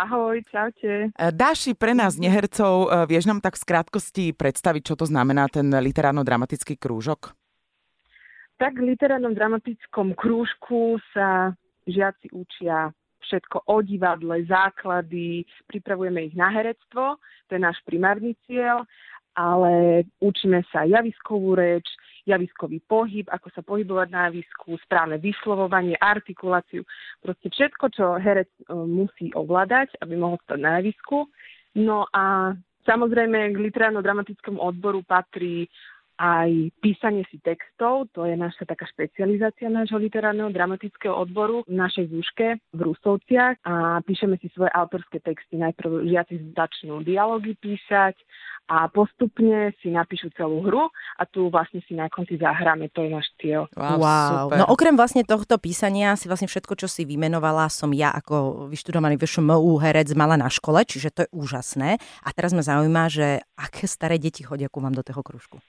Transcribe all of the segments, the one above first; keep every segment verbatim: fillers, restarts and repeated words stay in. Ahoj, čaute. Dáši, pre nás nehercov, vieš nám tak v krátkosti predstaviť, čo to znamená ten literárno-dramatický krúžok? Tak v literárno-dramatickom krúžku sa žiaci učia všetko o divadle, základy, pripravujeme ich na herectvo, to je náš primárny cieľ, ale učíme sa javiskovú reč, javiskový pohyb, ako sa pohybovať na javisku, správne vyslovovanie, artikuláciu, proste všetko, čo herec musí ovládať, aby mohol stať na javisku. No a samozrejme k literárno-dramatickému odboru patrí aj písanie si textov, to je naša taká špecializácia nášho literárneho dramatického odboru v našej Zúške v Rusovciach a píšeme si svoje autorské texty. Najprv žiaci začnú dialógy písať a postupne si napíšu celú hru a tu vlastne si na konci zahráme, to je náš cieľ. Wow, wow. No okrem vlastne tohto písania si vlastne všetko, čo si vymenovala, som ja ako vyštudovaný vé šé em ú herec mala na škole, čiže to je úžasné. A teraz ma zaujíma, že aké staré deti chodia ku vám do toho krúžku?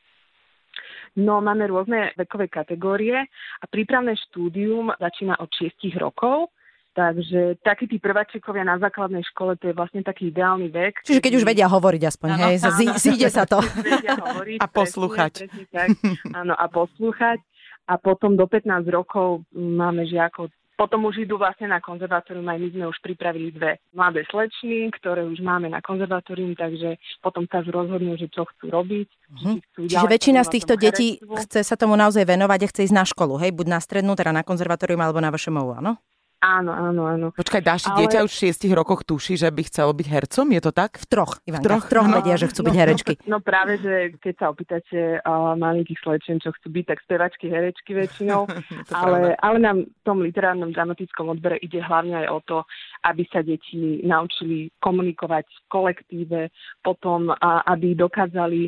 No, máme rôzne vekové kategórie a prípravné štúdium začína od šesť rokov, takže takí tí prváčikovia na základnej škole, to je vlastne taký ideálny vek. Čiže keď už vedia hovoriť aspoň, ano, hej, áno, z- zíde sa to. Hovoriť, a poslúchať. Presne, presne tak, áno, a poslúchať. A potom do pätnásť rokov máme žiakov. Potom už idú vlastne na konzervatórium, aj my sme už pripravili dve mladé slečny, ktoré už máme na konzervatórium, takže potom sa už rozhodnú, že čo chcú robiť. Uh-huh. Chcú Čiže väčšina z týchto detí chce sa tomu naozaj venovať a chce ísť na školu, hej? Buď na strednú, teda na konzervatórium, alebo na vé šé em ú, áno? Áno, áno, áno. Počkaj, Dáši, ale... dieťa už v šiestich rokoch tuší, že by chcelo byť hercom, je to tak? V troch, Ivanka, v troch, v troch no, vedia, že chcú no, byť herečky. No, no práve, že keď sa opýtate uh, malinkých slečen, čo chcú byť, tak spevačky, herečky väčšinou, ale, ale nám v tom literárnom dramatickom odbere ide hlavne aj o to, aby sa deti naučili komunikovať v kolektíve, potom uh, aby dokázali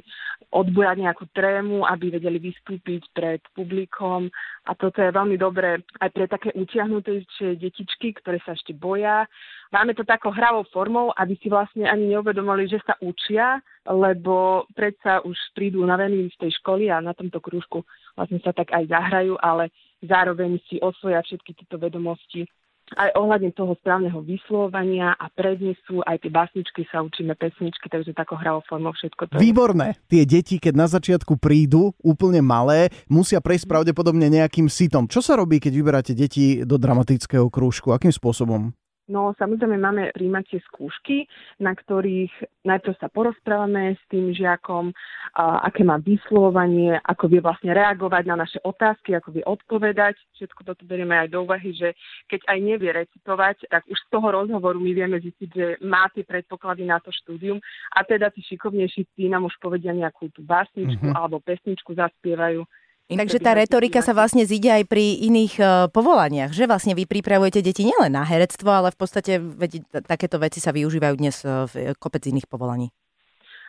odbúrať nejakú trému, aby vedeli vystúpiť pred publikom a toto je veľmi dobré aj pre také utiahnutejšie detičky, ktoré sa ešte boja. Máme to takou hravou formou, aby si vlastne ani neuvedomili, že sa učia, lebo predsa už prídu unavení z tej školy a na tomto krúžku vlastne sa tak aj zahrajú, ale zároveň si osvoja všetky tieto vedomosti aj ohľadne toho správneho vyslovovania a prednesu, aj tie básničky sa učíme, pesničky, takže takou hravou formou všetko to. Výborné. Tie deti, keď na začiatku prídu, úplne malé, musia prejsť pravdepodobne nejakým sitom. Čo sa robí, keď vyberáte deti do dramatického krúžku? Akým spôsobom? No, samozrejme, máme prijímacie skúšky, na ktorých najprv sa porozprávame s tým žiakom, aké má vyslovovanie, ako vie vlastne reagovať na naše otázky, ako vie odpovedať. Všetko toto berieme aj do úvahy, že keď aj nevie recitovať, tak už z toho rozhovoru my vieme zistiť, že má tie predpoklady na to štúdium a teda tí šikovnejší tí nám už povedia nejakú tú básničku mm-hmm. alebo pesničku zaspievajú. Takže tá retorika sa vlastne zíde aj pri iných uh, povolaniach, že vlastne vy pripravujete deti nielen na herectvo, ale v podstate veď, t- takéto veci sa využívajú dnes uh, v kopec iných povolaní.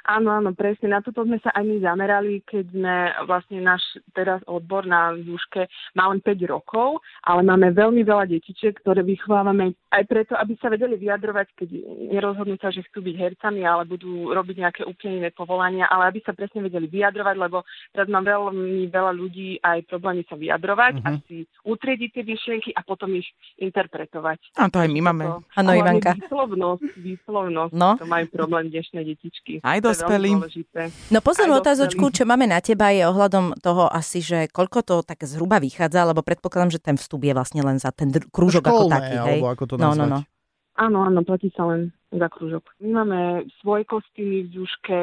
Áno, áno, presne. Na toto sme sa aj my zamerali, keď sme vlastne náš teraz odbor na Zúške má len päť rokov, ale máme veľmi veľa detiček, ktoré vychovávame aj preto, aby sa vedeli vyjadrovať, keď nerozhodnú sa, že chcú byť hercami, ale budú robiť nejaké úplne iné povolania, ale aby sa presne vedeli vyjadrovať, lebo teraz mám veľmi veľa ľudí aj problémy sa vyjadrovať mm-hmm. a si utriediť tie myšlienky a potom ich interpretovať. A to aj my máme. Áno, Ivanka. Výslovnosť, výslovnosť, no? To majú problém dnešné detičky. Aj dospelým. No poslednú otázočku, čo máme na teba, je ohľadom toho asi, že koľko to tak zhruba vychádza, lebo predpokladám, že ten vstup je vlastne len za ten dr- krúžok školné, ako taký. Hej? Alebo ako to nazvať. No, no, no. Áno, áno, platí sa len za krúžok. My máme svoje kostýmy v Zúške,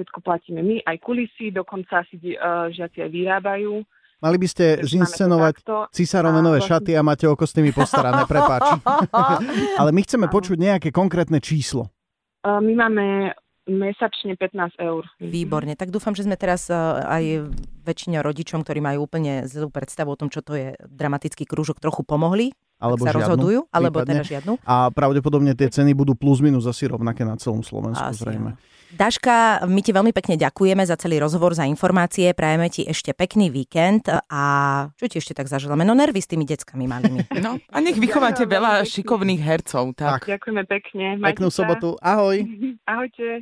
všetko platíme my, aj kulisy, dokonca si uh, žiaci aj vyrábajú. Mali by ste zinscenovať cisáromenové šaty a máte o kostýmy postarané, prepáč. Ale my chceme áno. počuť nejaké konkrétne číslo. Uh, my máme... mesačne pätnásť eur. Výborne, tak dúfam, že sme teraz aj väčšine rodičom, ktorí majú úplne zlú predstavu o tom, čo to je dramatický krúžok, trochu pomohli, alebo sa žiadnu, rozhodujú, alebo prípadne. Teda žiadnu. A pravdepodobne tie ceny budú plus minus asi rovnaké na celom Slovensku asi, zrejme. Dáška, my ti veľmi pekne ďakujeme za celý rozhovor, za informácie, prajeme ti ešte pekný víkend a čo ti ešte tak zaželáme? No nervy s tými deckami malými. No a nech vychováte veľa šikovných hercov. Tak. tak. Ďakujeme pekne. Majte Peknú sa. sobotu. Ahoj. Ahojte.